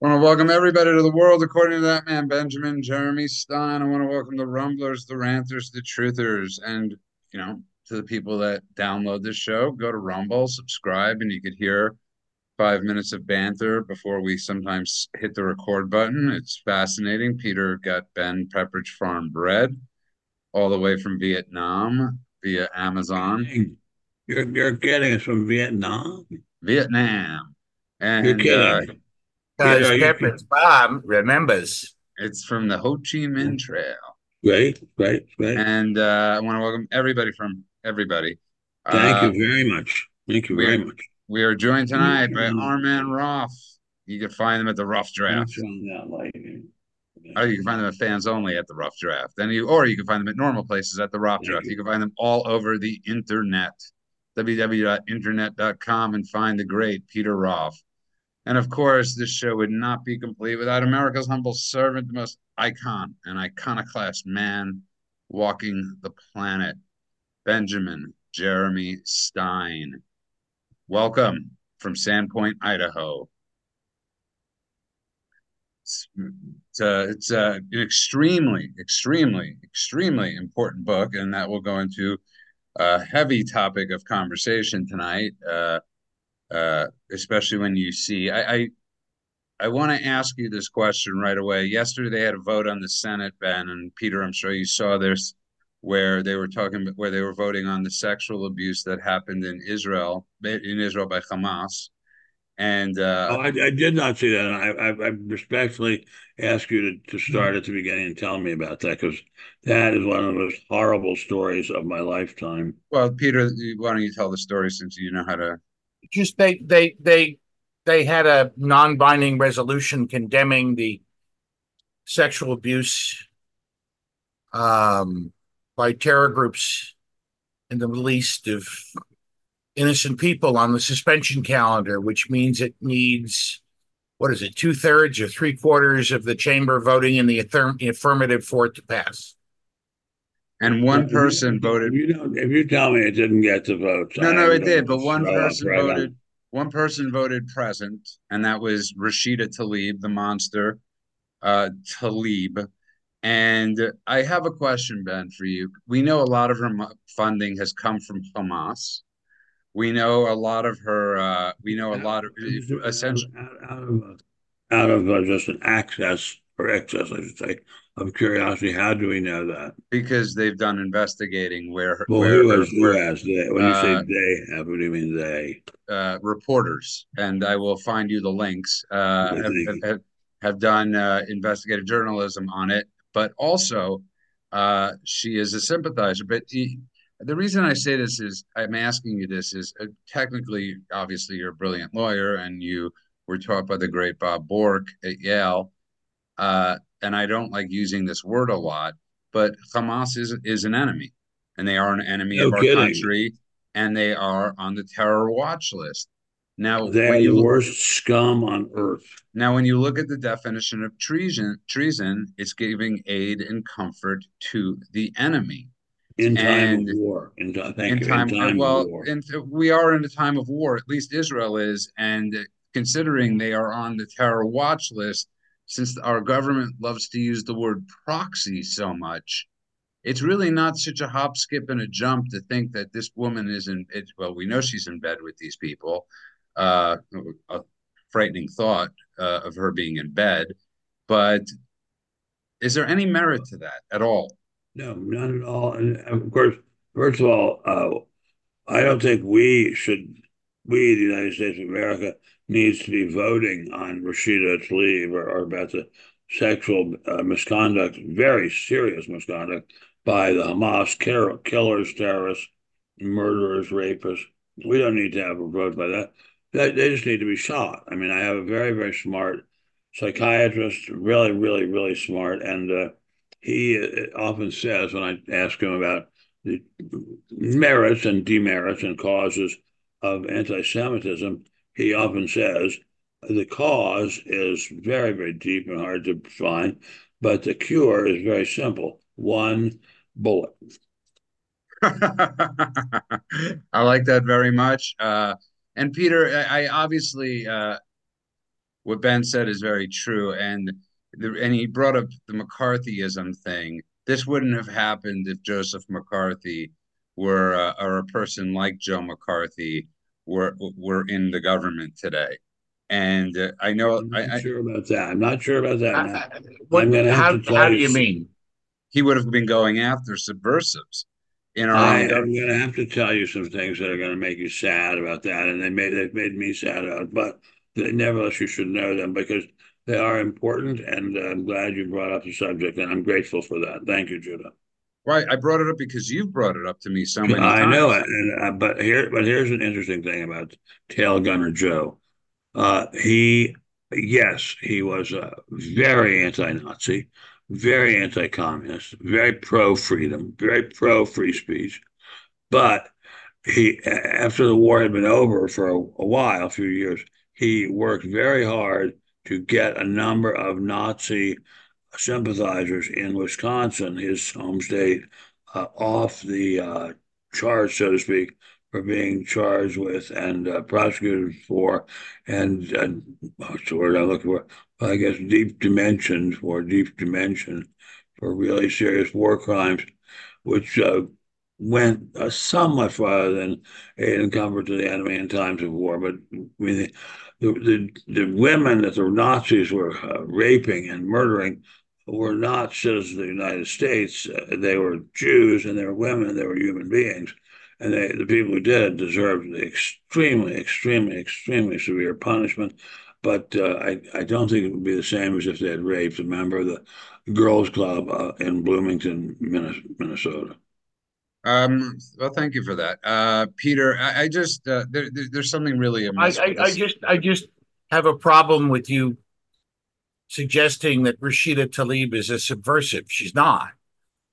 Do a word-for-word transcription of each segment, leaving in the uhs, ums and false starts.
I want to welcome everybody to the world according to that man, Benjamin Jeremy Stein. I want to welcome the rumblers, the ranters, the truthers, and, you know, to the people that download this show, go to Rumble, subscribe, and you could hear five minutes of banter before we sometimes hit the record button. It's fascinating. Peter got Ben Pepperidge Farm bread all the way from Vietnam via Amazon. You're, you're getting it from Vietnam? Vietnam. And, you're kidding. Uh, Because yeah, Pepperidge Farm remembers. It's from the Ho Chi Minh Trail. Right, right, right. And uh, I want to welcome everybody from everybody. Thank uh, you very much. Thank you we, very much. We are joined tonight by Armand Roff. You can find them at the Roff Draft. Like yeah. Or you can find them at Fans Only at the Roff Draft. And you, Or you can find them at normal places at the Roff Draft. You. you can find them all over the internet. w w w dot internet dot com and find the great Peter Roff. And, of course, this show would not be complete without America's humble servant, the most icon and iconoclast man walking the planet, Benjamin Jeremy Stein. Welcome from Sandpoint, Idaho. It's, it's, uh, it's uh, an extremely, extremely, extremely important book, and that will go into a heavy topic of conversation tonight. Uh Uh, especially when you see, I, I, I want to ask you this question right away. Yesterday, they had a vote on the Senate, Ben, and Peter, I'm sure you saw this, where they were talking, where they were voting on the sexual abuse that happened in Israel, in Israel by Hamas. And uh, oh, I, I did not see that. And I, I, I respectfully ask you to, to start at the beginning and tell me about that, because that is one of the most horrible stories of my lifetime. Well, Peter, why don't you tell the story since you know how to. Just they they they they had a non-binding resolution condemning the sexual abuse um, by terror groups in the Middle East of innocent people on the suspension calendar, which means it needs, what is it, two-thirds or three-quarters of the chamber voting in the affirmative for it to pass. And one person voted. You don't, if you tell me it didn't get the vote. No, I no, it did. But one person right voted. On. One person voted present, and that was Rashida Tlaib, the monster, uh, Tlaib. And I have a question, Ben, for you. We know a lot of her funding has come from Hamas. We know a lot of her. Uh, we know a lot of essentially out, out of out of uh, just an access or excess, I should say. Of curiosity, how do we know that? Because they've done investigating where. Well, where, who has? Who has? They, when uh, you say they have, what do you mean they? Uh, reporters, and I will find you the links. Uh, have, have, have done uh, investigative journalism on it, but also uh, she is a sympathizer. But he, the reason I say this is, I'm asking you this is uh, technically, obviously, you're a brilliant lawyer, and you were taught by the great Bob Bork at Yale. Uh, and I don't like using this word a lot, but Hamas is is an enemy, and they are an enemy no of our kidding. country, and they are on the terror watch list. Now, they are the worst scum on earth. Now, when you look at the definition of treason, treason, it's giving aid and comfort to the enemy. In time and, of war. In, thank in, you, time, in time well, of war. In, we are in a time of war, at least Israel is, and considering they are on the terror watch list, since our government loves to use the word proxy so much, it's really not such a hop, skip, and a jump to think that this woman is in it. Well, we know she's in bed with these people. Uh, a frightening thought uh, of her being in bed. But is there any merit to that at all? No, not at all. And of course, first of all, uh, I don't think we should, we, the United States of America, needs to be voting on Rashida Tlaib or, or about the sexual uh, misconduct, very serious misconduct by the Hamas care, killers, terrorists, murderers, rapists. We don't need to have a vote by that. They, they just need to be shot. I mean, I have a very, very smart psychiatrist, really, really, really smart. And uh, he often says when I ask him about the merits and demerits and causes of anti-Semitism, he often says the cause is very, very deep and hard to find, but the cure is very simple. One bullet. I like that very much. Uh, and Peter, I, I obviously uh, what Ben said is very true. And the, and he brought up the McCarthyism thing. This wouldn't have happened if Joseph McCarthy were uh, or a person like Joe McCarthy were were in the government today. And uh, I know I'm not I, sure I, about that. I'm not sure about that. I, I, what, I'm how, have to how do you mean? He would have been going after subversives. In our I, I'm going to have to tell you some things that are going to make you sad about that, and they made they've made me sad about it. But nevertheless, you should know them because they are important, and I'm glad you brought up the subject, and I'm grateful for that. Thank you, Judah. Right, I brought it up because you've brought it up to me so many times. I know it, and, uh, but here, but here's an interesting thing about Tail Gunner Joe. Uh, he, yes, he was uh, very anti-Nazi, very anti-communist, very pro-freedom, very pro-free speech. But he, after the war had been over for a, a while, a few years, he worked very hard to get a number of Nazi sympathizers in Wisconsin, his home state, uh, off the uh, charge, so to speak, for being charged with and uh, prosecuted for, and uh, what's the word I'm looking for? I guess deep dimension for deep dimension for really serious war crimes, which uh, went uh, somewhat farther than aid and comfort to the enemy in times of war. But I mean, the the, the women that the Nazis were uh, raping and murdering were not citizens of the United States. Uh, they were Jews, and they were women, and they were human beings. And they, the people who did it deserved extremely, extremely, extremely severe punishment. But uh, I, I don't think it would be the same as if they had raped a member of the Girls Club uh, in Bloomington, Minnesota. Um, well, thank you for that, uh, Peter. I, I just uh, there, there, there's something really amazing. I, I, I just I just have a problem with you suggesting that Rashida Tlaib is a subversive. She's not.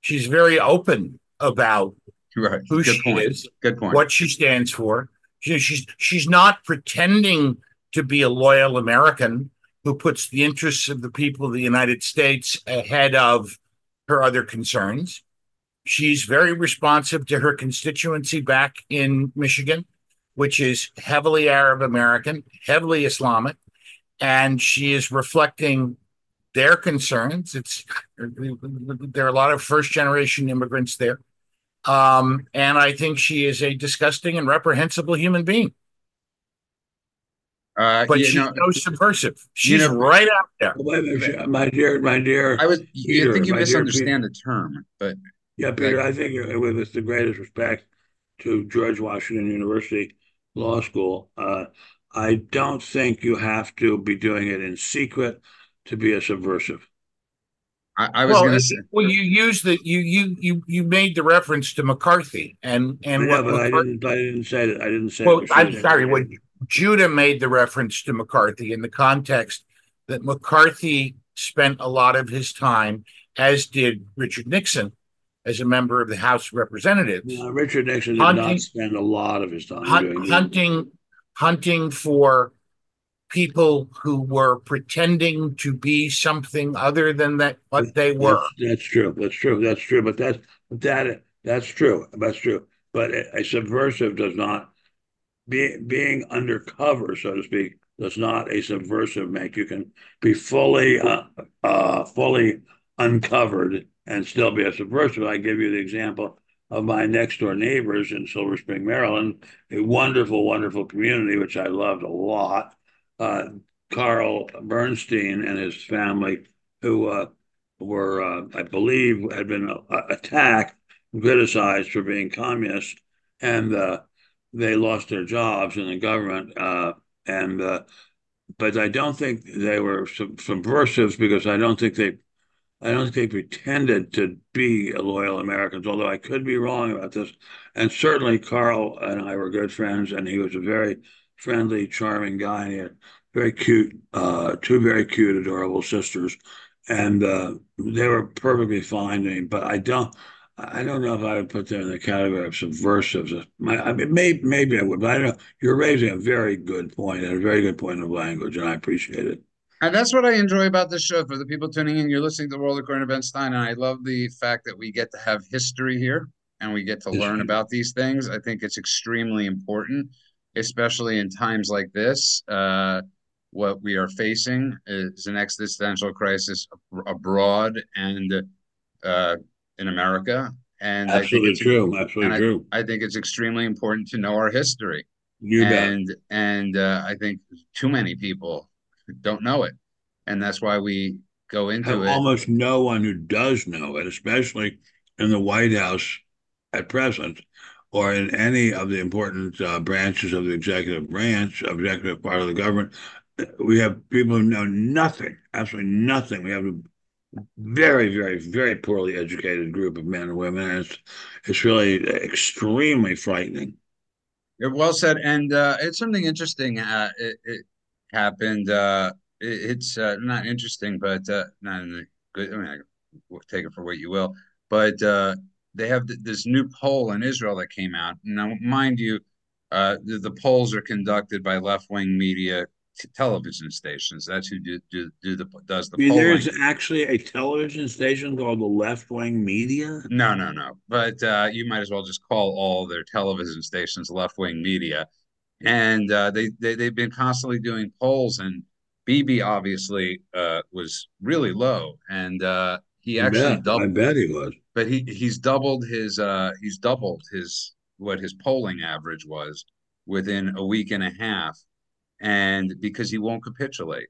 She's very open about. Right. Who Good she point. is, Good point. What she stands for. She, she's she's not pretending to be a loyal American who puts the interests of the people of the United States ahead of her other concerns. She's very responsive to her constituency back in Michigan, which is heavily Arab American, heavily Islamic, and she is reflecting their concerns. It's there are a lot of first-generation immigrants there. Um, and I think she is a disgusting and reprehensible human being. Uh, but she's know, no subversive. She's you know, right out there. My dear, my dear. I was, Peter, I think you misunderstand the term. But yeah, Peter, I, I think with the greatest respect to George Washington University Law School, uh, I don't think you have to be doing it in secret to be a subversive. I, I was well, going to say. Well, you used the you you you you made the reference to McCarthy and and yeah, what but McCarthy, I didn't I didn't say that I didn't say. Well, I'm sorry. What Judah made the reference to McCarthy in the context that McCarthy spent a lot of his time, as did Richard Nixon, as a member of the House of Representatives. Yeah, Richard Nixon did hunting, not spend a lot of his time hunt, doing hunting that. hunting for. people who were pretending to be something other than that what they were. That's, that's true. That's true. That's true. But that's that that's true. That's true. But a, a subversive does not be being undercover, so to speak, does not a subversive make. You can be fully uh, uh, fully uncovered and still be a subversive. I give you the example of my next door neighbors in Silver Spring, Maryland, a wonderful, wonderful community which I loved a lot. Uh, Carl Bernstein and his family, who uh, were, uh, I believe, had been uh, attacked, criticized for being communist, and uh, they lost their jobs in the government. Uh, and uh, but I don't think they were sub subversives because I don't think they, I don't think they pretended to be loyal Americans. Although I could be wrong about this, and certainly Carl and I were good friends, and he was a very friendly, charming guy, and he had very cute, uh, two very cute, adorable sisters, and uh, they were perfectly fine to me. But I don't, I don't know if I would put them in the category of subversives. My, I mean, maybe, maybe I would, but I don't know. You're raising a very good point, and a very good point of language, and I appreciate it. And that's what I enjoy about this show. For the people tuning in, you're listening to The World According to Ben Stein, and I love the fact that we get to have history here, and we get to history. learn about these things. I think it's extremely important, especially in times like this, uh, what we are facing is an existential crisis abroad and uh, in America. And absolutely I think it's, true. Absolutely and I, true. I think it's extremely important to know our history. You and bet. and uh, I think too many people don't know it, and that's why we go into and it. Almost no one who does know it, especially in the White House at present, or in any of the important uh, branches of the executive branch, executive part of the government. We have people who know nothing, absolutely nothing. We have a very, very, very poorly educated group of men and women, and it's, it's really extremely frightening. Yeah, well said. And uh, it's something interesting. Uh, it, it happened. Uh, it, it's uh, not interesting, but uh, not in the good. I mean, I take it for what you will. But uh, they have th this new poll in Israel that came out. Now, mind you, uh, the, the polls are conducted by left-wing media t television stations. That's who do, do, do the does the I mean, polling. There's actually a television station called the left-wing media? No, no, no. But uh, you might as well just call all their television stations left-wing media. And uh, they, they, they've been constantly doing polls, and Bibi obviously uh, was really low. And uh, he actually I bet, doubled. I bet he was. But he, he's doubled his, uh, he's doubled his, what his polling average was within a week and a half. And because he won't capitulate,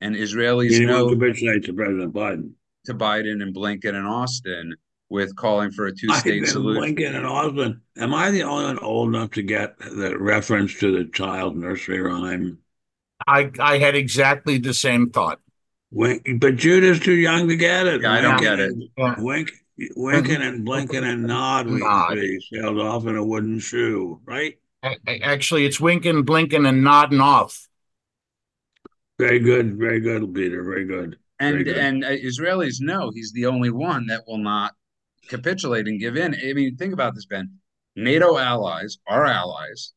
and Israelis he know won't capitulate to President Biden, to Biden and Blinken and Austin, with calling for a two-state solution. Blinken and Austin. Am I the only one old enough to get the reference to the child nursery rhyme? I I had exactly the same thought. Wink, but Judah's too young to get it. Yeah, I don't get it. Wink, winking and blinking and nod. We be sailed off in a wooden shoe, right? Actually, it's winking, blinking, and nodding off. Very good, very good, Peter, very good. And very good. And Israelis know he's the only one that will not capitulate and give in. I mean, think about this, Ben. NATO allies, our allies,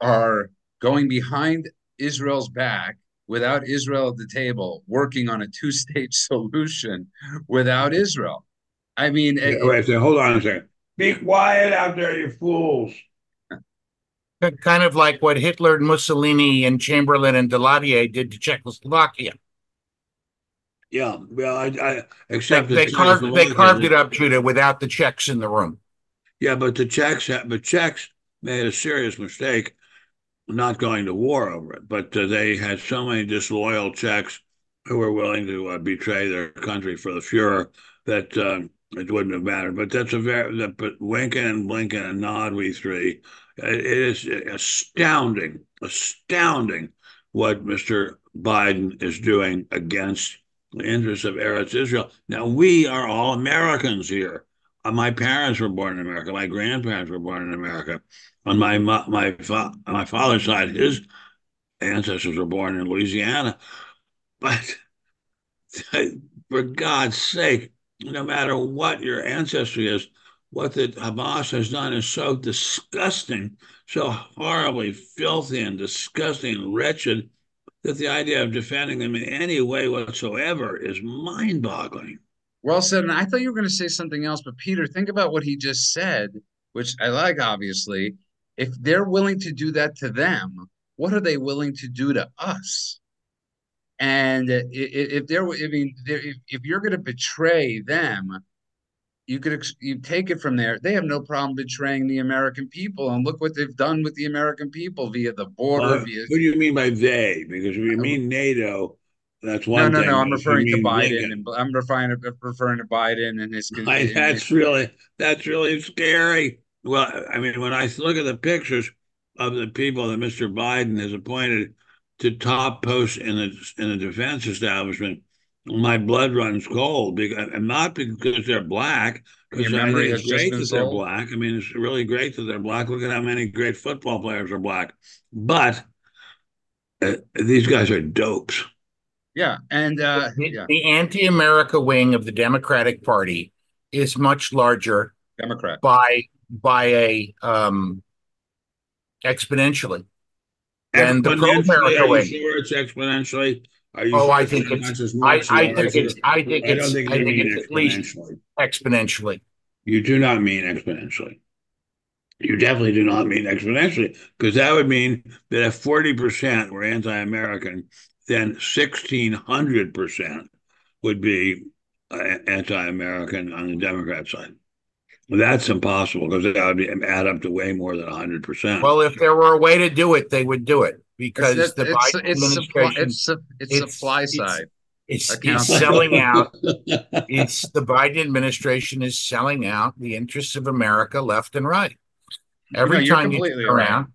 are going behind Israel's back without Israel at the table, working on a two-state solution without Israel. I mean, yeah, it, wait, so hold on a second. Be quiet out there, you fools. Kind of like what Hitler and Mussolini and Chamberlain and Daladier did to Czechoslovakia. Yeah, well, I, I except they, they carved they carved it up, Judah, without the Czechs in the room. Yeah, but the Czechs, but Czechs made a serious mistake, not going to war over it. But uh, they had so many disloyal Czechs who were willing to uh, betray their country for the Führer that uh, it wouldn't have mattered. But that's a very the, but Winkin' and Blinkin' and Nod, we three. It is astounding, astounding what Mister Biden is doing against the interests of Eretz Israel. Now, we are all Americans here. Uh, my parents were born in America. My grandparents were born in America. On my my fa my father's side, his ancestors were born in Louisiana. But for God's sake, no matter what your ancestry is, what the Hamas has done is so disgusting, so horribly filthy and disgusting and wretched that the idea of defending them in any way whatsoever is mind-boggling. Well said, and I thought you were going to say something else, but Peter, think about what he just said, which I like, obviously. If they're willing to do that to them, what are they willing to do to us? And if they're, I mean, if you're going to betray them, You could you take it from there. They have no problem betraying the American people, and look what they've done with the American people via the border. Uh, via... What do you mean by they? Because if you mean NATO, that's one. No, no, thing. no. I'm referring to Biden, and I'm referring to, referring to Biden and his. I, that's really that's really scary. Well, I mean, when I look at the pictures of the people that Mister Biden has appointed to top posts in the in the defense establishment, my blood runs cold, because, and not because they're black. Because I think it's great that they're black. I mean, it's really great that they're black. Look at how many great football players are black. But uh, these guys are dopes. Yeah, and uh, the, yeah. the anti-America wing of the Democratic Party is much larger, Democrat, by by a um, exponentially, and the pro-America wing. Sure it's exponentially. Oh, I think it's. I, I think it's. I think it's. I don't think, I think it's at least exponentially. You do not mean exponentially. You definitely do not mean exponentially, because that would mean that if forty percent were anti-American, then sixteen hundred percent would be uh, anti-American on the Democrat side. That's impossible, because that would add up to way more than one hundred percent. Well, if there were a way to do it, they would do it, because it's, the it's, Biden it's administration... Supply, it's, it's supply it's, side. It's, it's selling out. It's the Biden administration is selling out the interests of America left and right. Every no, time you turn right. around,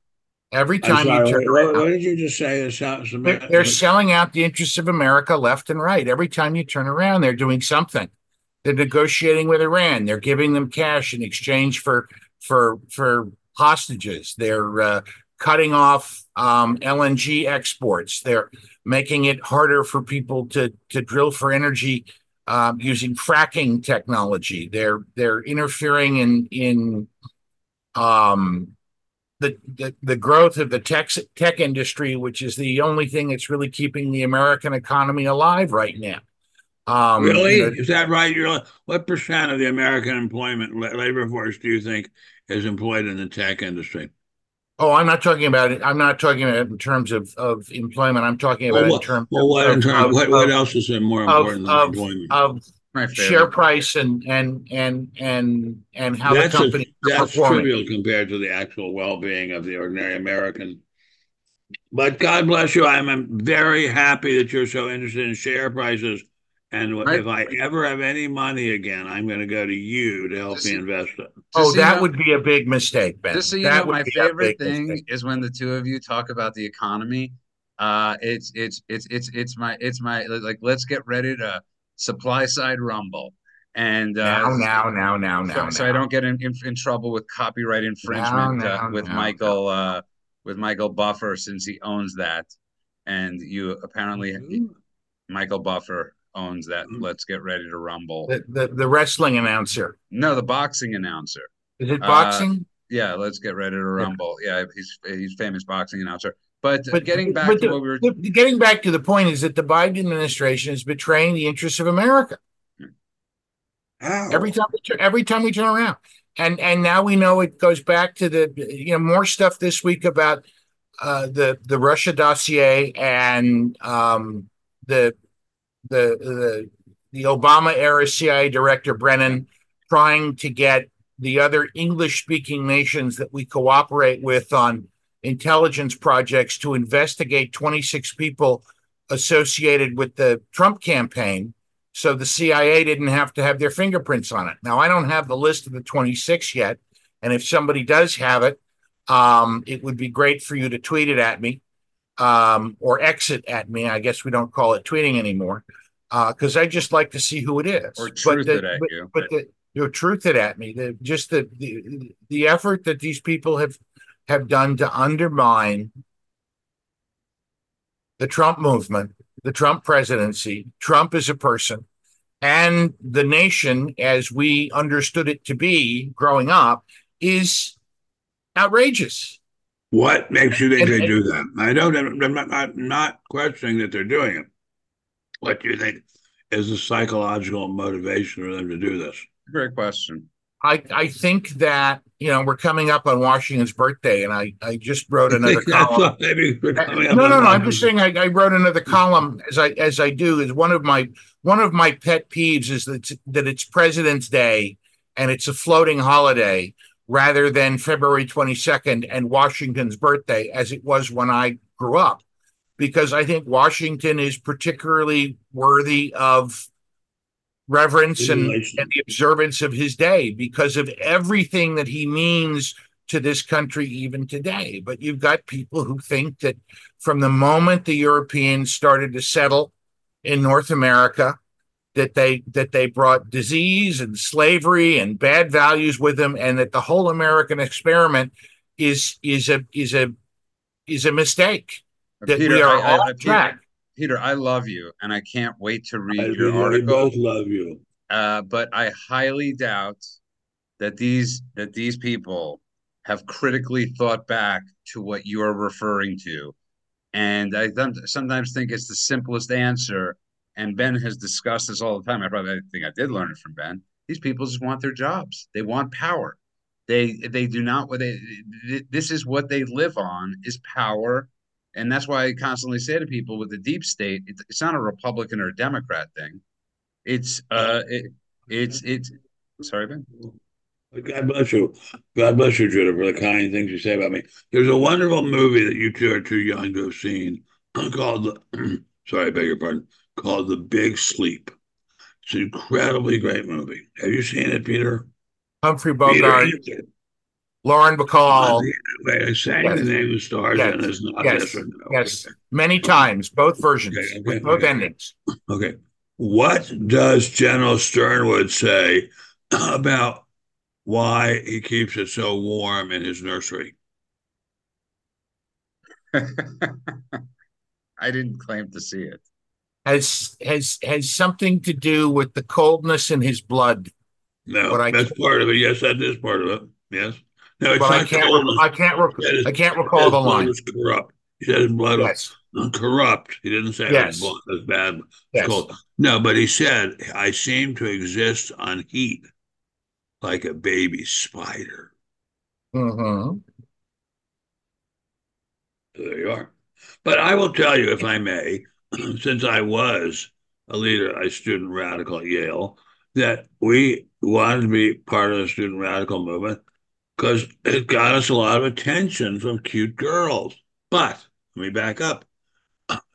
every time sorry, you turn what, around. What did you just say? They're, they're selling out the interests of America left and right. Every time you turn around, they're doing something. They're negotiating with Iran. They're giving them cash in exchange for for for hostages. They're uh, cutting off um, L N G exports. They're making it harder for people to to drill for energy uh, using fracking technology. They're they're interfering in in um, the, the the growth of the tech tech industry, which is the only thing that's really keeping the American economy alive right now. Um, really? You know, is that right? You're, what percent of the American employment labor force do you think is employed in the tech industry? Oh, I'm not talking about it. I'm not talking about it in terms of, of employment. I'm talking about well, what, it in terms well, what, of, in terms, of what, what else is more important of, than employment? Of, of share price and and and and and how that's the company a, that's trivial compared to the actual well-being of the ordinary American. But God bless you. I'm very happy that you're so interested in share prices. And right. if I ever have any money again, I'm going to go to you to help just, me invest it. Oh, that know, would be a big mistake, Ben. Just so you that know, my favorite thing mistake. is when the two of you talk about the economy. Uh, it's it's it's it's it's my it's my like let's get ready to supply side rumble. And uh, now now now now now. So, now. so I don't get in, in in trouble with copyright infringement now, now, uh, with now, Michael now. Uh, with Michael Buffer, since he owns that, and you apparently Ooh. Michael Buffer. owns that. Let's get ready to rumble. The, the the wrestling announcer. No, the boxing announcer. Is it boxing? Uh, yeah. Let's get ready to rumble. Yeah, yeah he's he's famous boxing announcer. But, but getting back but to the, what we were getting back to the point is that the Biden administration is betraying the interests of America. Ow. Every time we turn, every time we turn around, and and now we know it goes back to the you know more stuff this week about uh, the the Russia dossier and um, the. The, the the Obama era C I A director Brennan trying to get the other English-speaking nations that we cooperate with on intelligence projects to investigate twenty-six people associated with the Trump campaign, so the C I A didn't have to have their fingerprints on it. Now, I don't have the list of the twenty-six yet, and if somebody does have it, um, it would be great for you to tweet it at me. Um, or exit at me. I guess we don't call it tweeting anymore, because uh, I just like to see who it is. Or truth but the, it at but, you. But the, the truth it at me. The, just the, the the effort that these people have have done to undermine the Trump movement, the Trump presidency, Trump as a person, and the nation as we understood it to be growing up is outrageous. What makes you think and, they and, do that? I don't. I'm not, I'm not questioning that they're doing it. What do you think is the psychological motivation for them to do this? Great question. I, I think that you know we're coming up on Washington's birthday, and I, I just wrote another column. Maybe we're coming up no, on no, no. I'm just saying I, I wrote another column as I as I do is one of my one of my pet peeves is that it's, that it's President's Day and it's a floating holiday. Rather than February twenty-second and Washington's birthday, as it was when I grew up, because I think Washington is particularly worthy of reverence and, and the observance of his day because of everything that he means to this country even today. But you've got people who think that from the moment the Europeans started to settle in North America, that they that they brought disease and slavery and bad values with them, and that the whole American experiment is is a is a is a mistake. That Peter, we are I, off I, track. Peter, Peter, I love you, and I can't wait to read I, your we article. We both love you, uh, but I highly doubt that these that these people have critically thought back to what you are referring to, and I th- sometimes think it's the simplest answer. And Ben has discussed this all the time. I probably I think I did learn it from Ben. These people just want their jobs. They want power. They they do not what they this is what they live on is power. And that's why I constantly say to people with the deep state, it's, it's not a Republican or a Democrat thing. It's uh, it, it's it's sorry, Ben. God bless you. God bless you, Judah, for the kind things you say about me. There's a wonderful movie that you two are too young to have seen called the sorry, I beg your pardon, called The Big Sleep. It's an incredibly great movie. Have you seen it, Peter? Humphrey Bogart, Peter, Lauren Bacall. Wait, I sang yes. the name of the stars, yes. and it's not yes. this or no. Yes, many times, both versions, okay, okay, with both okay. endings. Okay. What does General Sternwood say about why he keeps it so warm in his nursery? I didn't claim to see it. Has has has something to do with the coldness in his blood. No, I, that's part of it. Yes, that is part of it. Yes. No, it's but I can't. Coldness. I can't. Rec- is, I can't recall the line. Corrupt. He said his blood yes. was corrupt. He didn't say yes. his blood was bad. Yes. Cold. No, but he said, "I seem to exist on heat, like a baby spider." Mm-hmm. So there you are. But I will tell you, if I may, since I was a leader, a student radical at Yale, that we wanted to be part of the student radical movement because it got us a lot of attention from cute girls. But let me back up.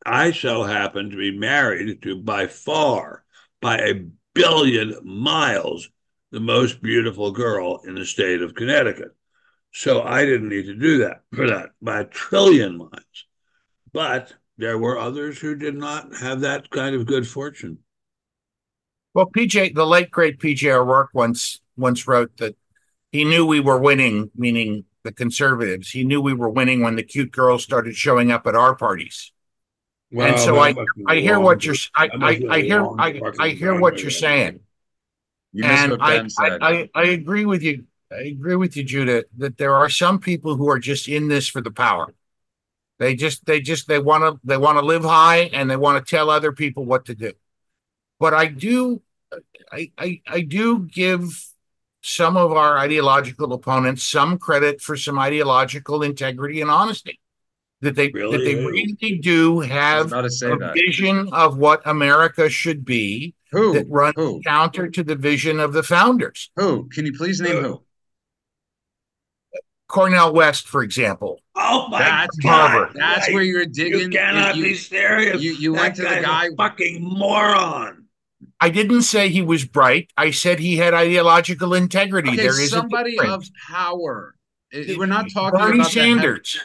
I so happened to be married to, by far, by a billion miles, the most beautiful girl in the state of Connecticut. So I didn't need to do that for that by a trillion miles. But there were others who did not have that kind of good fortune. Well, P J, the late great P J O'Rourke once once wrote that he knew we were winning, meaning the conservatives. He knew we were winning when the cute girls started showing up at our parties. Well, and so I, I hear long, what you're I, I, I hear I, I hear what you're saying. You and I, I, I, I agree with you. I agree with you, Judah, that there are some people who are just in this for the power. They just they just they want to they want to live high and they want to tell other people what to do. But I do I, I I do give some of our ideological opponents some credit for some ideological integrity and honesty that they really? that they really do have a that. vision of what America should be who? that runs who? counter to the vision of the founders. Who? Can you please name who? who? Cornel West, for example. Oh my That's God! Harvard. That's right. Where you're digging. You cannot you, be serious. You, you went to the guy, fucking moron. I didn't say he was bright. I said he had ideological integrity. Okay, there is somebody of power. We're not talking Bernie about Sanders.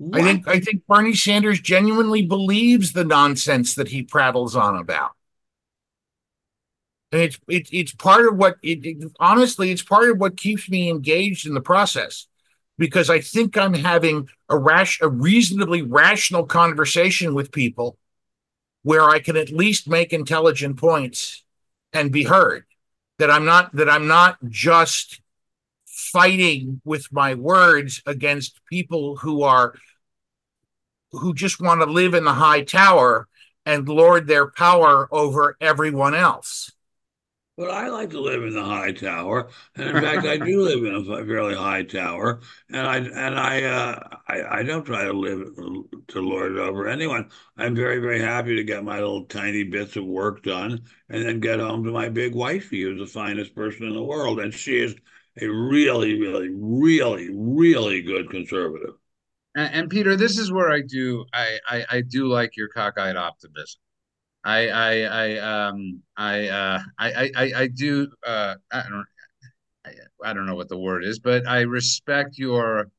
That. I think I think Bernie Sanders genuinely believes the nonsense that he prattles on about. And it's it, it's part of what it, it, honestly, it's part of what keeps me engaged in the process, because I think I'm having a rash, a reasonably rational conversation with people, where I can at least make intelligent points and be heard. That I'm not that I'm not just fighting with my words against people who are who just want to live in the high tower and lord their power over everyone else. But I like to live in the high tower, and in fact, I do live in a fairly high tower, and I and I uh, I, I don't try to live to lord it over anyone. I'm very very happy to get my little tiny bits of work done, and then get home to my big wifey, who's the finest person in the world, and she is a really really really really good conservative. And, and Peter, this is where I do I, I I do like your cockeyed optimism. I I I um I uh I I I do uh I don't I, I don't know what the word is, but I respect your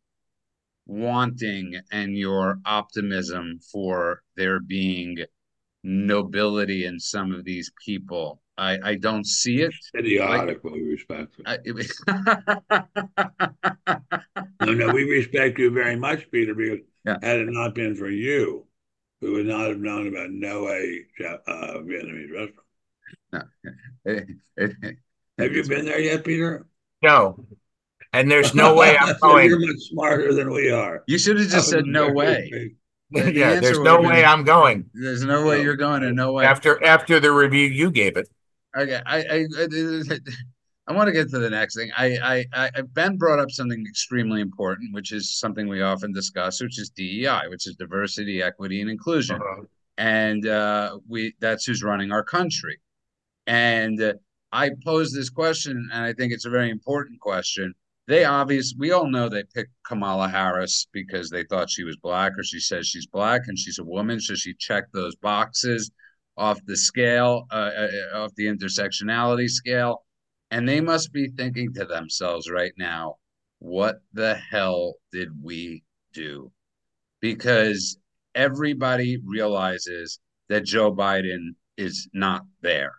wanting and your optimism for there being nobility in some of these people. I, I don't see it. It's idiotic, but like, we respect it. I, it no, no, we respect you very much, Peter, because yeah. had it not been for you, we would not have known about no way uh, Vietnamese restaurant. No. It, it, it, have you been there yet, Peter? No. And there's no way I'm going. You're much smarter than we are. You should have just that said no way. way. The yeah, there's no way been, I'm going. There's no way you're going, and no way after after the review you gave it. Okay, I, I, I I want to get to the next thing. I, I, I, Ben brought up something extremely important, which is something we often discuss, which is D E I, which is diversity, equity, and inclusion. Uh-huh. And uh, we that's who's running our country. And uh, I posed this question, and I think it's a very important question. They obviously, we all know they picked Kamala Harris because they thought she was black, or she says she's black, and she's a woman, so she checked those boxes off the scale, uh, uh, off the intersectionality scale. And they must be thinking to themselves right now, what the hell did we do? Because everybody realizes that Joe Biden is not there.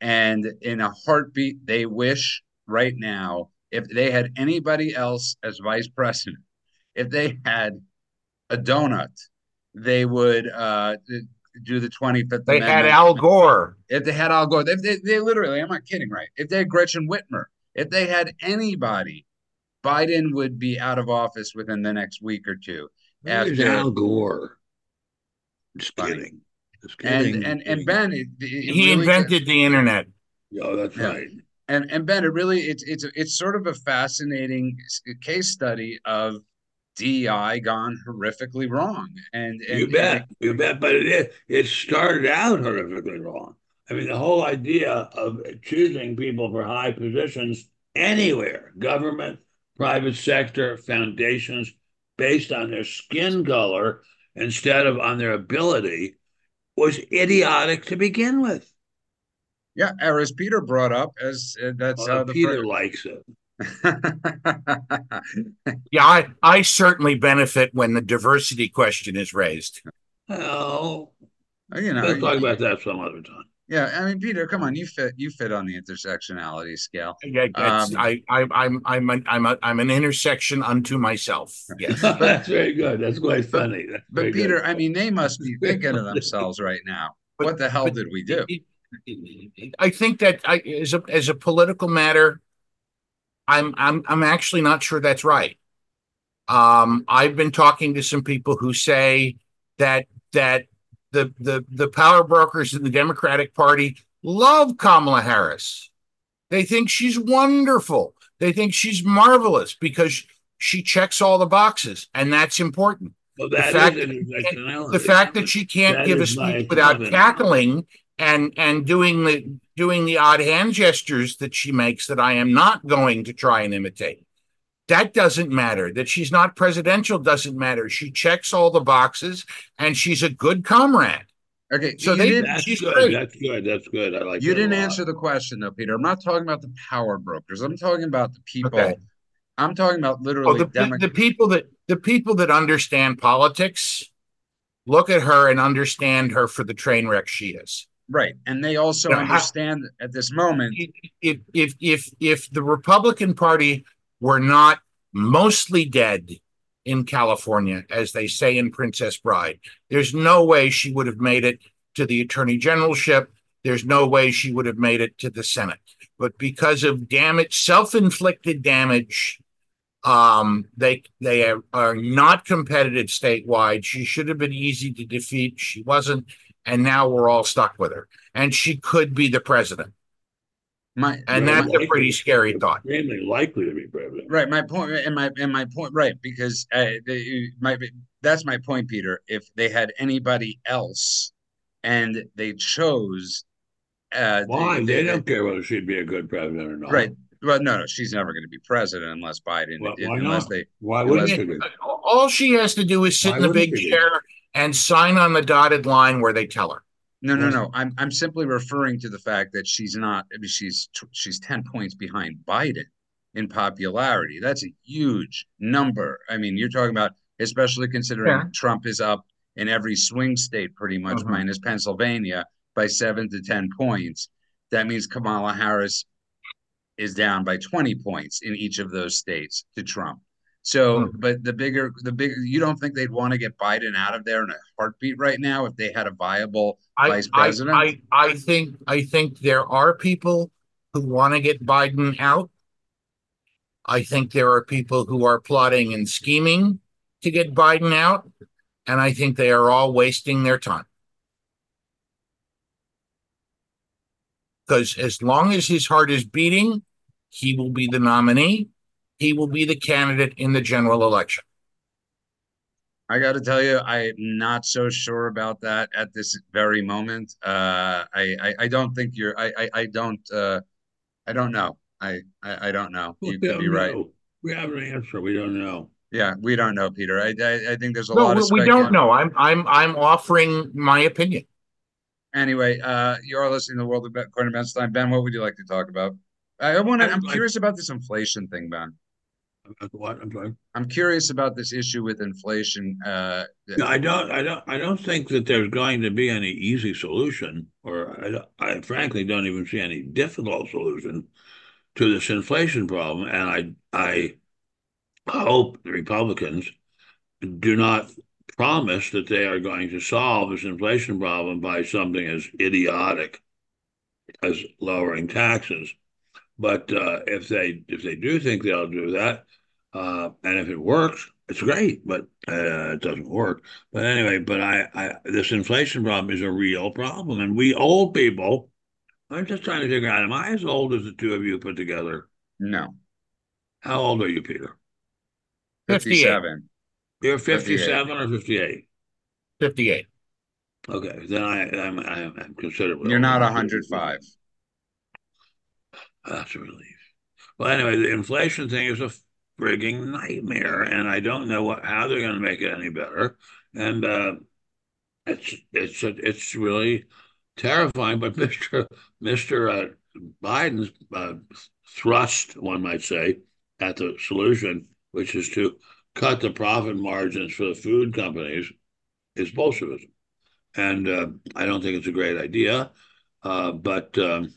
And in a heartbeat, they wish right now, if they had anybody else as vice president, if they had a donut, they would uh, do the twenty-fifth Amendment. They had Al Gore. If they had Al Gore, they, they, they literally, I'm not kidding, right? If they had Gretchen Whitmer, if they had anybody, Biden would be out of office within the next week or two. There's Al Gore. Just kidding. Just kidding. And, and, and Ben, it, it he really invented did. the internet. Oh, that's yeah. right. And, and Ben, it really, it's, it's, it's sort of a fascinating case study of D E I gone horrifically wrong. And, and you bet, and, you bet. But it, it started out horrifically wrong. I mean, the whole idea of choosing people for high positions anywhere, government, private sector, foundations, based on their skin color instead of on their ability was idiotic to begin with. Yeah, or as Peter brought up, as uh, that's well, how the Peter first... likes it. yeah, I, I certainly benefit when the diversity question is raised. Oh, you know, we'll talk about that some other time. Yeah, I mean, Peter, come on, you fit, you fit on the intersectionality scale. Yeah, um, I, I, I'm, I'm, an, I'm, a, I'm an intersection unto myself. Yes, that's very good. That's quite funny. That's but Peter, good. I mean, they must be thinking of themselves right now. But, what the hell did we do? It, I think that I, as a as a political matter, I'm I'm I'm actually not sure that's right. Um, I've been talking to some people who say that that the the the power brokers in the Democratic Party love Kamala Harris. They think she's wonderful. They think she's marvelous because she checks all the boxes, and that's important. Well, that the, fact that the fact that she can't that give a speech without opinion. cackling. And and doing the doing the odd hand gestures that she makes that I am not going to try and imitate. That doesn't matter. That she's not presidential doesn't matter. She checks all the boxes and she's a good comrade. Okay, so they didn't. That's she's good. Great. That's good. That's good. I like. You didn't answer the question though, Peter. I'm not talking about the power brokers. I'm talking about the people. Okay. I'm talking about literally oh, the, the people that the people that understand politics look at her and understand her for the train wreck she is. Right, and they also now, understand I, at this moment. If if if if the Republican Party were not mostly dead in California, as they say in Princess Bride, there's no way she would have made it to the Attorney Generalship. There's no way she would have made it to the Senate. But because of damage, self-inflicted damage, um, they they are, are not competitive statewide. She should have been easy to defeat. She wasn't. And now we're all stuck with her. And she could be the president. My, and that's likely, a pretty scary thought. Extremely likely to be president. Right. My point, and my and my point, right, because uh, they, my, that's my point, Peter. If they had anybody else and they chose... Uh, Why? They, they, they don't they, care whether she'd be a good president or not. Right. Well, no, no, she's never going to be president unless Biden... Well, why unless not? They, why would she be? All she has to do is sit why in the big chair... and sign on the dotted line where they tell her. No, no, no. I'm I'm simply referring to the fact that she's not. I mean, she's she's ten points behind Biden in popularity. That's a huge number. I mean, you're talking about, especially considering yeah. Trump is up in every swing state, pretty much mm-hmm. minus Pennsylvania by seven to ten points. That means Kamala Harris is down by twenty points in each of those states to Trump. So, but the bigger, the bigger, you don't think they'd want to get Biden out of there in a heartbeat right now if they had a viable I, vice president? I, I, I think, I think there are people who want to get Biden out. I think there are people who are plotting and scheming to get Biden out. And I think they are all wasting their time. Because as long as his heart is beating, He will be the nominee. He will be the candidate in the general election. I got to tell you, I'm not so sure about that at this very moment. Uh, I, I I don't think you're. I I, I don't. Uh, I don't know. I, I I don't know. You could be right. We have an answer. We don't know. Yeah, we don't know, Peter. I I, I think there's a no, lot of. No, we don't know. I'm I'm I'm offering my opinion. Anyway, uh, you are listening to the World of Corner Benstein. Ben, what would you like to talk about? I want. I'm like, curious about this inflation thing, Ben. What? I'm sorry. I'm curious about this issue with inflation. Uh, no, I don't. I don't. I don't think that there's going to be any easy solution, or I, I frankly don't even see any difficult solution to this inflation problem. And I, I hope the Republicans do not promise that they are going to solve this inflation problem by something as idiotic as lowering taxes. But uh, if they if they do think they'll do that, uh, and if it works, it's great. But uh, it doesn't work. But anyway, but I, I this inflation problem is a real problem, and we old people. I'm just trying to figure out: am I as old as the two of you put together? No. How old are you, Peter? Fifty-seven. You're fifty-seven or fifty-eight? Fifty-eight. Okay, then I I'm I'm considerably. You're not one hundred five. That's a relief. Well, anyway, the inflation thing is a frigging nightmare, and I don't know what how they're going to make it any better. And uh, it's it's it's really terrifying. But Mister Mister Uh, Biden's uh, thrust, one might say, at the solution, which is to cut the profit margins for the food companies, is Bolshevism, and uh, I don't think it's a great idea. Uh, but um,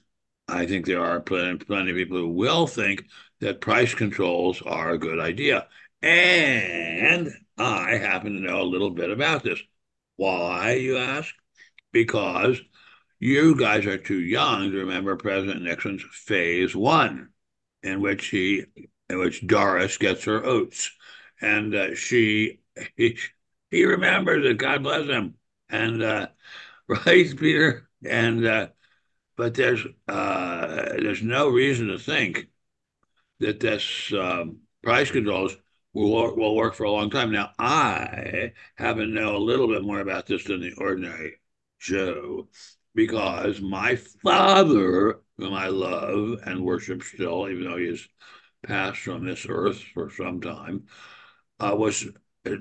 I think there are plenty, plenty of people who will think that price controls are a good idea. And I happen to know a little bit about this. Why, you ask? Because you guys are too young to remember President Nixon's phase one, in which he, in which Doris gets her oats. And uh, she, he, he remembers it, God bless him. And, uh, right, Peter? And, uh, But there's uh, there's no reason to think that this um, price controls will will work for a long time. Now, I happen to know a little bit more about this than the ordinary Joe, because my father, whom I love and worship still, even though he has passed from this earth for some time, uh, was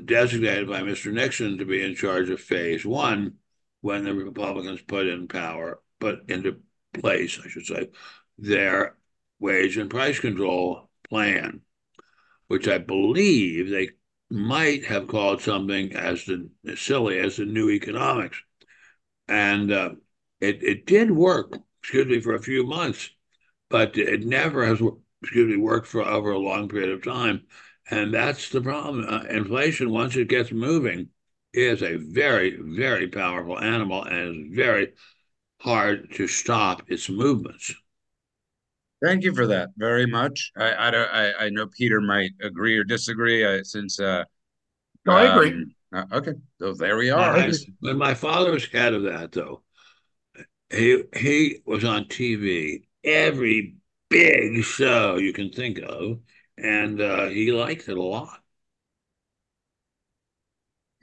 designated by Mister Nixon to be in charge of phase one when the Republicans put in power. Put into place, I should say, their wage and price control plan, which I believe they might have called something as, the, as silly as the new economics. And uh, it, it did work, excuse me, for a few months, but it never has, excuse me, worked for over a long period of time. And that's the problem. Uh, inflation, once it gets moving, is a very, very powerful animal and is very hard to stop its movements. Thank you for that very much. I I, don't, I, I know Peter might agree or disagree uh, since. Uh, no, um, I agree. Uh, okay, so there we are. I, when my father was head of that, though, he he was on T V every big show you can think of, and uh, he liked it a lot.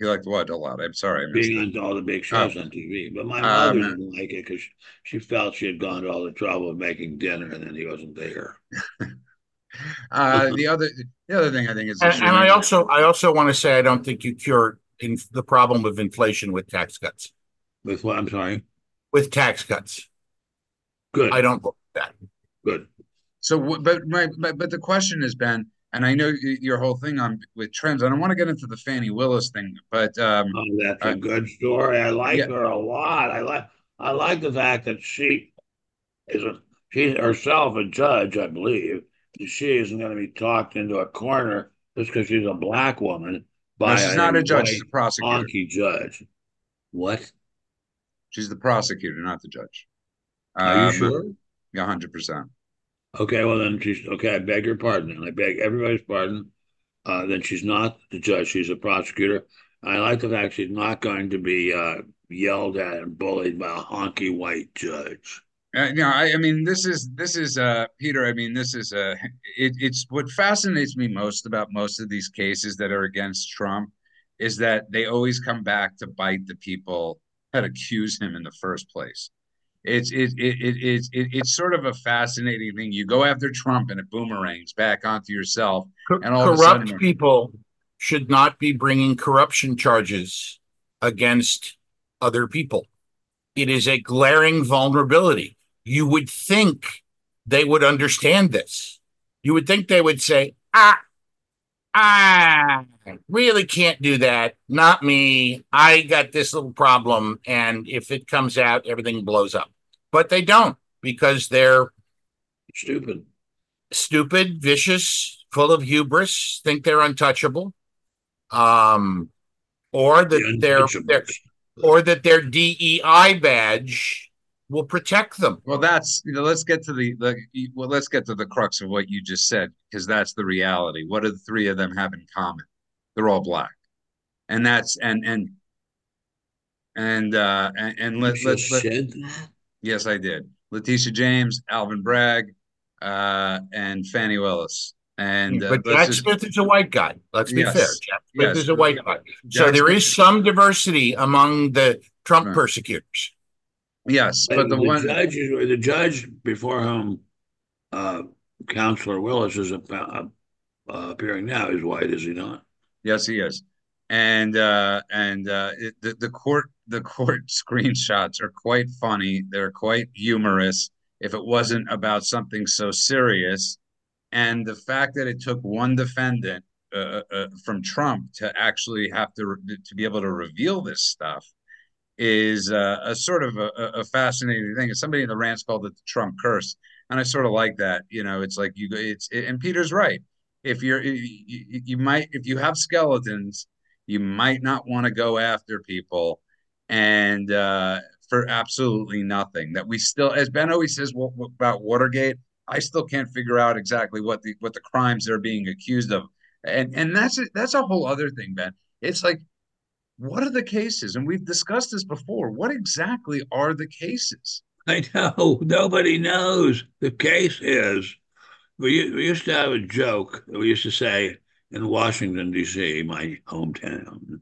He liked what a lot? I'm sorry. I Being on all the big shows oh. on T V. But my mother um, didn't like it because she felt she had gone to all the trouble of making dinner and then he wasn't there. uh, the other the other thing I think is... And, and I also I also want to say I don't think you cure in the problem of inflation with tax cuts. With what? I'm sorry? With tax cuts. Good. I don't believe that. Good. So, but, my, but, but the question has been, and I know your whole thing on with trends. I don't want to get into the Fani Willis thing, but um, oh, that's a uh, good story. I like yeah. her a lot. I like I like the fact that she is a, she's herself a judge, I believe. She isn't going to be talked into a corner just because she's a black woman. By no, she's a not a judge. She's a prosecutor. Honky judge. What? She's the prosecutor, not the judge. Are um, you sure? Yeah, hundred percent. Okay, well then she's okay. I beg your pardon, and I beg everybody's pardon. Uh, then she's not the judge; she's a prosecutor. I like the fact she's not going to be uh, yelled at and bullied by a honky white judge. Uh, no, I, I mean, this is this is uh, Peter. I mean, this is uh, it, it's what fascinates me most about most of these cases that are against Trump is that they always come back to bite the people that accuse him in the first place. It's it it it, it, it it's sort of a fascinating thing. You go after Trump and it boomerangs back onto yourself. And all corrupt of a sudden, people should not be bringing corruption charges against other people. It is a glaring vulnerability. You would think they would understand this. You would think they would say, ah, I really can't do that. Not me. I got this little problem. And if it comes out, everything blows up. But they don't, because they're stupid, stupid, vicious, full of hubris, think they're untouchable, um, or that they're, they're or that their D E I badge will protect them. Well, that's, you know, let's get to the, the well, let's get to the crux of what you just said, because that's the reality. What do the three of them have in common? They're all black, and that's and and and uh, and, and let, let, let, let yes, I did. Letitia James, Alvin Bragg, uh, and Fani Willis, and uh, but Jack Smith just, is a white guy. Let's be yes, fair. Jack Smith yes, is a white guy, so Jack there Smith. is some diversity among the Trump right. persecutors. Yes, and but the, the one judge, the judge before whom uh, Counselor Willis is a, uh, appearing now is white, is he not? Yes, he is, and uh, and uh, it, the the court the court screenshots are quite funny. They're quite humorous. If it wasn't about something so serious, and the fact that it took one defendant uh, uh, from Trump to actually have to to be able to reveal this stuff is uh, a sort of a, a fascinating thing. Somebody in the rants called it the Trump curse, and I sort of like that. You know, it's like you. It's it, and Peter's right. If you're, you, you might, if you have skeletons, you might not want to go after people, and uh, for absolutely nothing. That we still, as Ben always says well, about Watergate, I still can't figure out exactly what the what the crimes they're being accused of, and and that's a, that's a whole other thing, Ben. It's like, what are the cases? And we've discussed this before. What exactly are the cases? I know. Nobody knows. The case is, we, we used to have a joke that we used to say in Washington, D C, my hometown,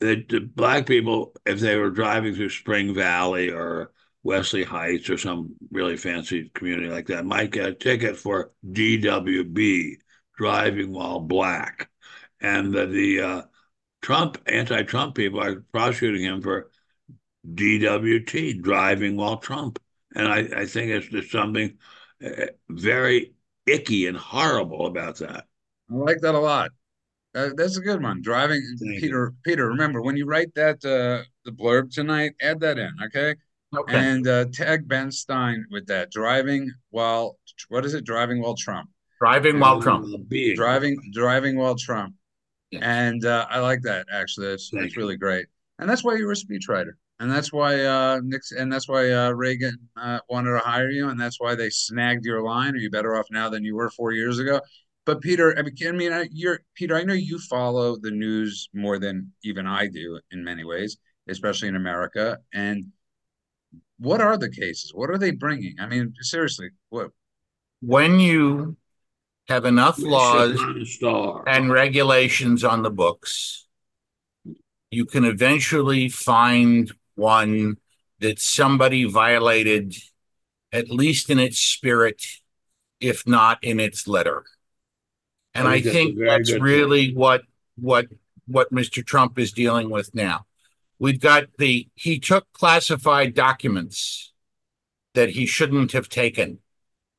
that the black people, if they were driving through Spring Valley or Wesley Heights or some really fancy community like that, might get a ticket for D W B, driving while black. And the... the uh, Trump, anti-Trump people are prosecuting him for D W T, driving while Trump. And I, I think it's just something very icky and horrible about that. I like that a lot. Uh, that's a good one. Driving, Thank Peter, you. Peter, remember, when you write that, uh, the blurb tonight, add that in, okay? Okay. And uh, tag Ben Stein with that. Driving while, what is it? Driving while Trump. Driving and while Trump. Being. Driving, driving while Trump. Yes. And uh, I like that, actually. That's, that's really great. And that's why you were a speechwriter. And that's why uh, Nixon, and that's why uh, Reagan uh, wanted to hire you. And that's why they snagged your line. Are you better off now than you were four years ago? But Peter, I mean, I, you're Peter, I know you follow the news more than even I do in many ways, especially in America. And what are the cases? What are they bringing? I mean, seriously, what? When you have enough laws and regulations on the books, you can eventually find one that somebody violated, at least in its spirit, if not in its letter. And I think that's really what what what Mister Trump is dealing with now. We've got the, he took classified documents that he shouldn't have taken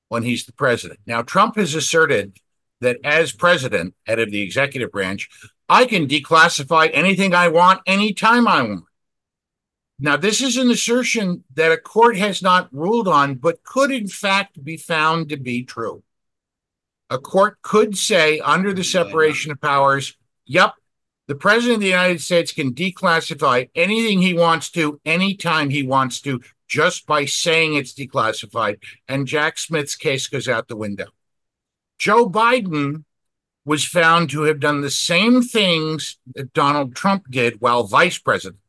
when he's the president. Now, Trump has asserted that as president, head of the executive branch, I can declassify anything I want, anytime I want. Now, this is an assertion that a court has not ruled on, but could in fact be found to be true. A court could say, under the separation of powers, yep, the president of the United States can declassify anything he wants to, anytime he wants to, just by saying it's declassified, and Jack Smith's case goes out the window. Joe Biden was found to have done the same things that Donald Trump did while vice president,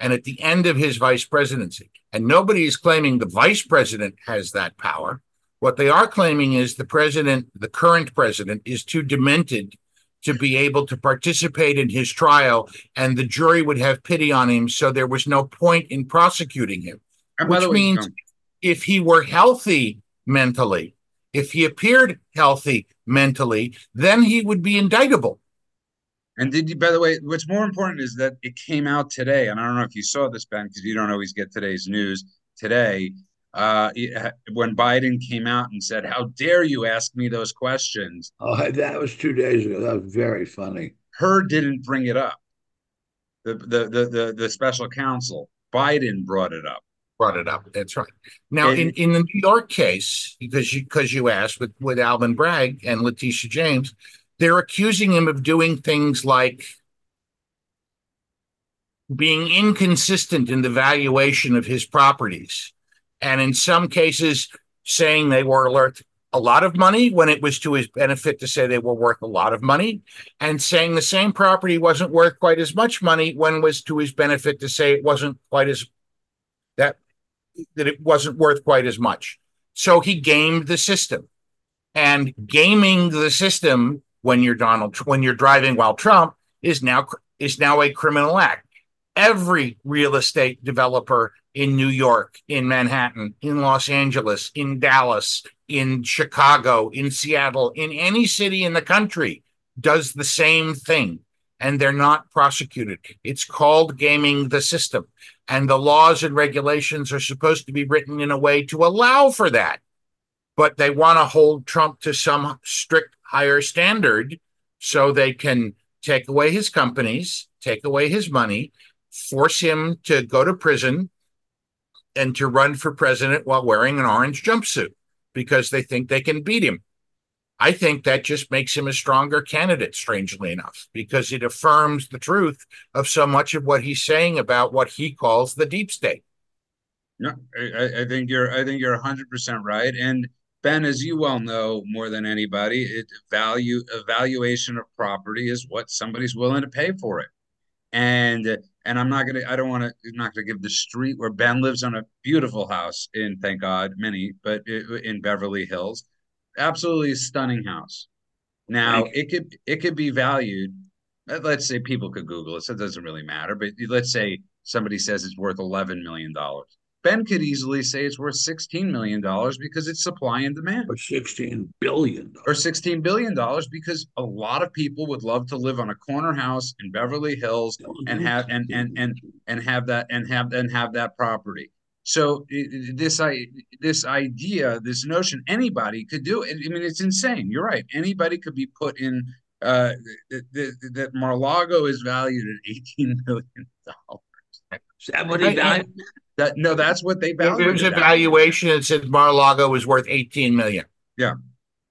and at the end of his vice presidency. And nobody is claiming the vice president has that power. What they are claiming is the president, the current president, is too demented to be able to participate in his trial, and the jury would have pity on him, so there was no point in prosecuting him. Which means if he were healthy mentally, if he appeared healthy mentally, then he would be indictable. And did you, by the way, what's more important is that it came out today, and I don't know if you saw this, Ben, because you don't always get today's news today, uh, when Biden came out and said, "How dare you ask me those questions?" Oh, that was two days ago. That was very funny. Her didn't bring it up. The, the, the, the, the special counsel, Biden brought it up. Brought it up. That's right. Now, in, in the New York case, because you because you asked with, with Alvin Bragg and Letitia James, they're accusing him of doing things like being inconsistent in the valuation of his properties, and in some cases saying they were worth a lot of money when it was to his benefit to say they were worth a lot of money, and saying the same property wasn't worth quite as much money when it was to his benefit to say it wasn't quite as that. that it wasn't worth quite as much. So he gamed the system. And gaming the system when you're Donald, when you're driving while Trump is now is now a criminal act. Every real estate developer in New York, in Manhattan, in Los Angeles, in Dallas, in Chicago, in Seattle, in any city in the country does the same thing. And they're not prosecuted. It's called gaming the system. And the laws and regulations are supposed to be written in a way to allow for that. But they want to hold Trump to some strict higher standard so they can take away his companies, take away his money, force him to go to prison and to run for president while wearing an orange jumpsuit because they think they can beat him. I think that just makes him a stronger candidate, strangely enough, because it affirms the truth of so much of what he's saying about what he calls the deep state. No, I, I think you're I think you're one hundred percent right. And Ben, as you well know, more than anybody, it value evaluation of property is what somebody's willing to pay for it. And and I'm not gonna I don't want to I'm not gonna give the street where Ben lives on a beautiful house in, thank God, many, but in Beverly Hills. Absolutely stunning house. Now it could it could be valued. Let's say people could Google it, so it doesn't really matter. But let's say somebody says it's worth eleven million dollars. Ben could easily say it's worth sixteen million dollars because it's supply and demand. Or sixteen billion dollars. Or sixteen billion dollars because a lot of people would love to live on a corner house in Beverly Hills and have and and and and have that and have and have that property. So this I this idea, this notion, anybody could do it. I mean, it's insane. You're right. Anybody could be put in uh, that Mar-a-Lago is valued at eighteen million dollars. Is that what he valued? That, no, that's what they valued. There's a valuation that said Mar-a-Lago is worth eighteen million dollars.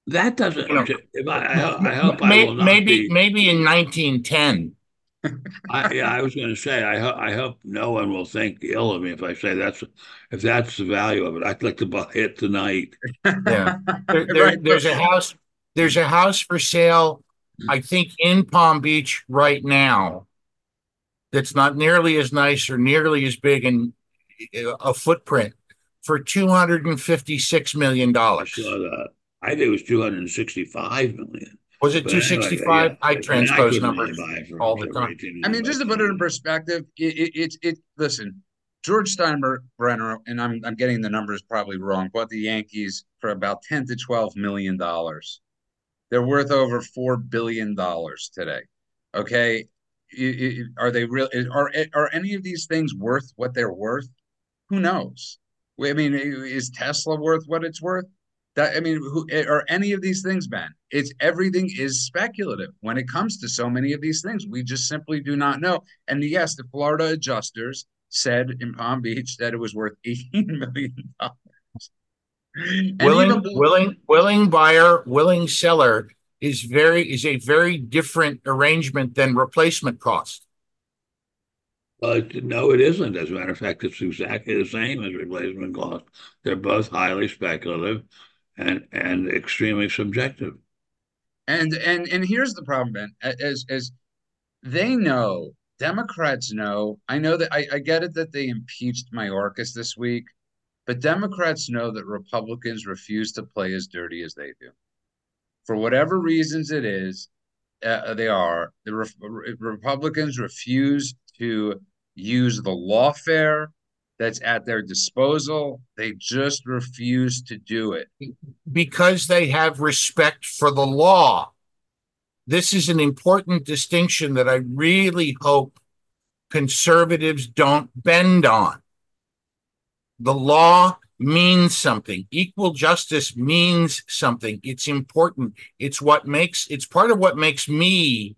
Yeah. That doesn't. You know, I, I hope maybe, I will not maybe, be. Maybe in nineteen ten. I, yeah, I was going to say, I, ho I hope no one will think ill of me if I say that's if that's the value of it. I'd like to buy it tonight. Yeah, there, there, right. There's a house. There's a house for sale, I think, in Palm Beach right now. That's not nearly as nice or nearly as big in a footprint for two hundred and fifty-six million dollars. I think it was two hundred and sixty-five million. Was it two sixty-five? I transpose numbers all the time. I mean, just to put it in perspective, it, it, it, it listen, George Steinbrenner, and I'm, I'm getting the numbers probably wrong, bought the Yankees for about ten to twelve million dollars. They're worth over four billion dollars today. Okay. It, it, are they real? Are, are any of these things worth what they're worth? Who knows? I mean, is Tesla worth what it's worth? That, I mean, who, are any of these things, Ben? It's everything is speculative when it comes to so many of these things. We just simply do not know. And yes, the Florida adjusters said in Palm Beach that it was worth eighteen million dollars. Willing, willing, willing buyer, willing seller is very is a very different arrangement than replacement cost. Uh, no, it isn't. As a matter of fact, it's exactly the same as replacement cost. They're both highly speculative and and extremely subjective. And and and here's the problem, Ben. As as they know Democrats know, I know that I, I get it that they impeached Mayorkas this week, but Democrats know that Republicans refuse to play as dirty as they do. For whatever reasons it is, uh, they are, the Re- Re- Republicans refuse to use the lawfare that's at their disposal. They just refuse to do it. Because they have respect for the law. This is an important distinction that I really hope conservatives don't bend on. The law means something. Equal justice means something. It's important. It's what makes, it's part of what makes me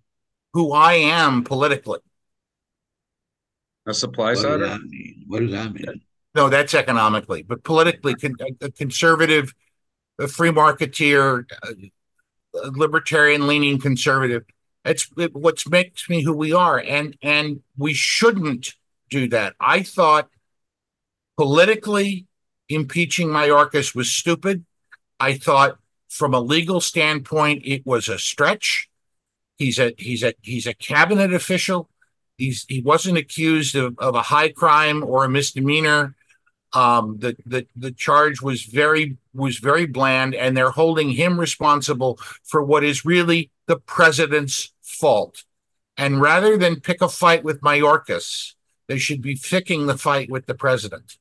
who I am politically. A supply side? What does that mean? No, that's economically, but politically, con- a conservative, a free marketeer, uh, libertarian-leaning conservative. That's what makes me who we are, and and we shouldn't do that. I thought politically impeaching Mayorkas was stupid. I thought from a legal standpoint it was a stretch. He's a he's a he's a cabinet official. He's he wasn't accused of, of a high crime or a misdemeanor. Um, the, the the charge was very was very bland, and they're holding him responsible for what is really the president's fault. And rather than pick a fight with Mayorkas, they should be picking the fight with the president.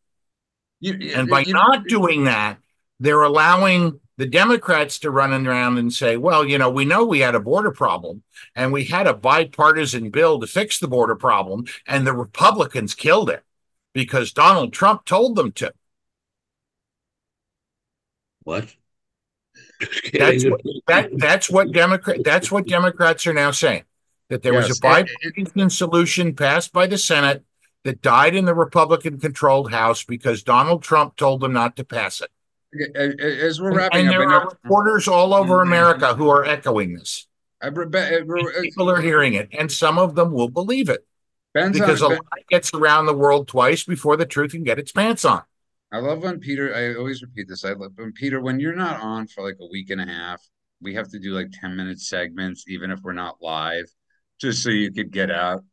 You, and by you, not doing that, they're allowing the Democrats to run around and say, well, you know, we know we had a border problem, and we had a bipartisan bill to fix the border problem, and the Republicans killed it. Because Donald Trump told them to. What? That's what, that, that's what Democrat. That's what Democrats are now saying. That there yes. was a bipartisan solution passed by the Senate that died in the Republican-controlled House because Donald Trump told them not to pass it. As we're wrapping and, and there up, are enough. reporters all over mm-hmm. America who are echoing this. I re- I re- people are hearing it, and some of them will believe it. Ben's because on, a lie ben, gets around the world twice before the truth can get its pants on. I love when Peter, I always repeat this, I love when Peter, when you're not on for like a week and a half, we have to do like ten minute segments, even if we're not live, just so you could get out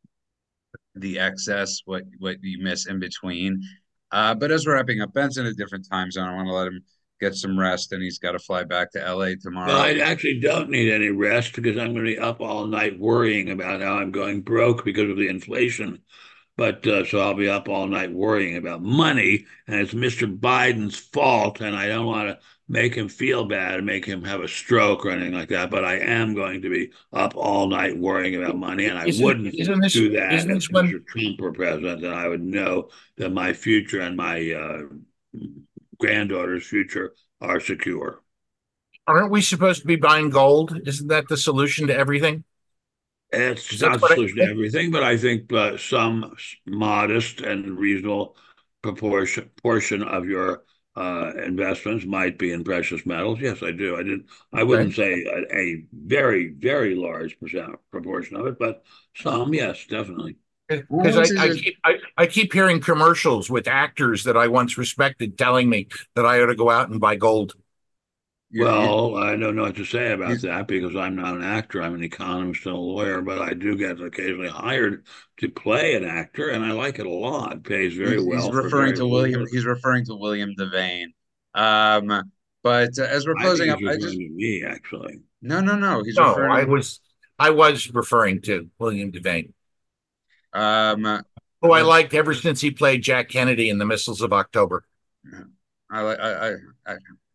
the excess, what, what you miss in between. Uh, but as we're wrapping up, Ben's in a different time zone. I want to let him get some rest, and he's got to fly back to L A tomorrow. Well, I actually don't need any rest because I'm going to be up all night worrying about how I'm going broke because of the inflation. But uh, so I'll be up all night worrying about money, and it's Mister Biden's fault, and I don't want to make him feel bad and make him have a stroke or anything like that. But I am going to be up all night worrying about money, and I isn't, wouldn't isn't this, do that if Mister When... Trump were president, and I would know that my future and my... Uh, granddaughter's future are secure. Aren't we supposed to be buying gold? Isn't that the solution to everything? It's That's not the solution I, to everything, but I think uh, some modest and reasonable proportion portion of your uh, investments might be in precious metals. Yes, I do. I didn't. I wouldn't right. say a, a very, very large percent proportion of it, but some, yes, definitely. Because I, I keep I, I keep hearing commercials with actors that I once respected telling me that I ought to go out and buy gold. Well, I don't know what to say about that because I'm not an actor. I'm an economist and a lawyer, but I do get occasionally hired to play an actor, and I like it a lot. It pays very he's, well. He's referring to William. Good. He's referring to William Devane. Um, but uh, as we're closing I up, I just me actually. No, no, no. He's no, referring I was I was referring to William Devane. Um, who I liked ever since he played Jack Kennedy in The Missiles of October. I I I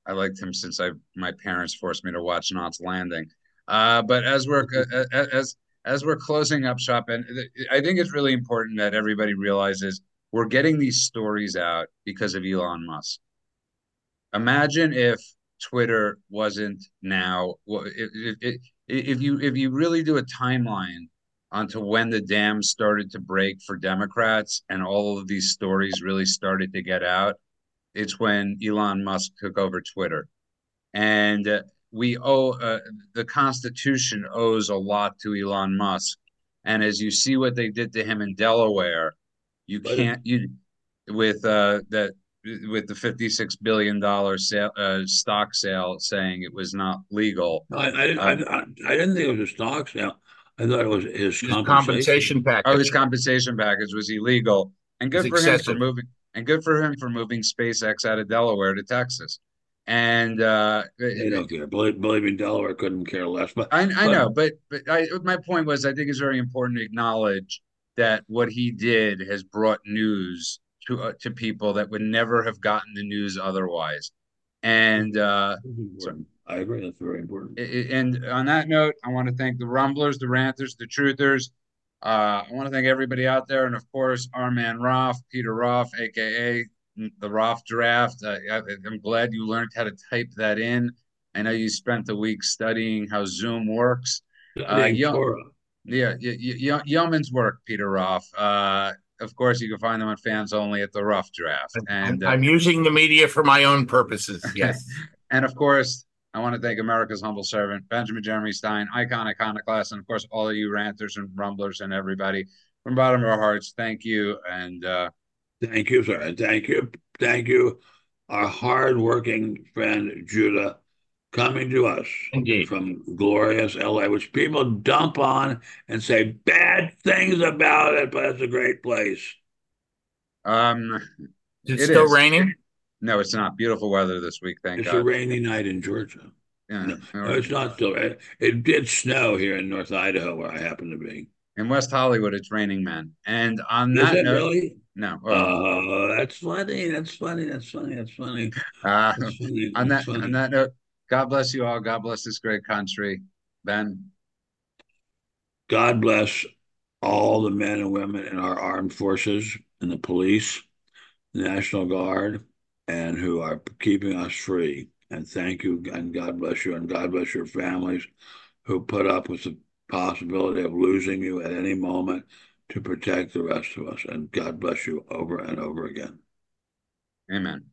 I liked him since I my parents forced me to watch Knots Landing. Uh, but as we're as as we're closing up shop, and I think it's really important that everybody realizes we're getting these stories out because of Elon Musk. Imagine if Twitter wasn't now. If if, if you if you really do a timeline onto when the dam started to break for Democrats and all of these stories really started to get out, it's when Elon Musk took over Twitter. And uh, we owe, uh, the Constitution owes a lot to Elon Musk. And as you see what they did to him in Delaware, you can't, you with uh, that with the fifty-six billion dollars sale, uh, stock sale saying it was not legal. I, I, uh, I, I didn't think it was a stock sale. I thought it was his, his compensation. compensation package. Oh, his compensation package was illegal, and good for excessive. him for moving. And good for him for moving SpaceX out of Delaware to Texas. And uh, they don't care. Believe, believe me, Delaware couldn't care less. But I, I but, know. But but I, my point was, I think it's very important to acknowledge that what he did has brought news to uh, to people that would never have gotten the news otherwise. And uh, so, I agree. That's very important. And on that note, I want to thank the Rumblers, the Ranters, the Truthers. Uh, I want to thank everybody out there. And, of course, Armand Roff, Peter Roff, a k a the Roff Draft. Uh, I, I'm glad you learned how to type that in. I know you spent the week studying how Zoom works. Uh, Yeoman, yeah, yeoman's work, Peter Roff. Uh, of course, you can find them on Fans Only at the Roff Draft. And uh, I'm using the media for my own purposes, yes. And, of course, I want to thank America's humble servant, Benjamin Jeremy Stein, icon, iconoclast, and of course, all of you Ranters and Rumblers and everybody. From the bottom of our hearts, thank you. And uh, thank you, sir. And thank you. Thank you, our hardworking friend Judah, coming to us indeed from glorious L A, which people dump on and say bad things about it, but it's a great place. Um, It's it still is. raining? No, it's not. Beautiful weather this week, thank it's God. It's a rainy night in Georgia. Yeah, no, no, it's not still. It, it did snow here in North Idaho, where I happen to be. In West Hollywood, it's raining, man. And on is that it note, really? No. Oh, uh, that's funny. That's funny. That's funny. That's funny. Uh, that's funny. On that, funny. on that note, God bless you all. God bless this great country, Ben. God bless all the men and women in our armed forces, and the police, the National Guard, and who are keeping us free. And thank you, and God bless you, and God bless your families who put up with the possibility of losing you at any moment to protect the rest of us. And God bless you over and over again. Amen.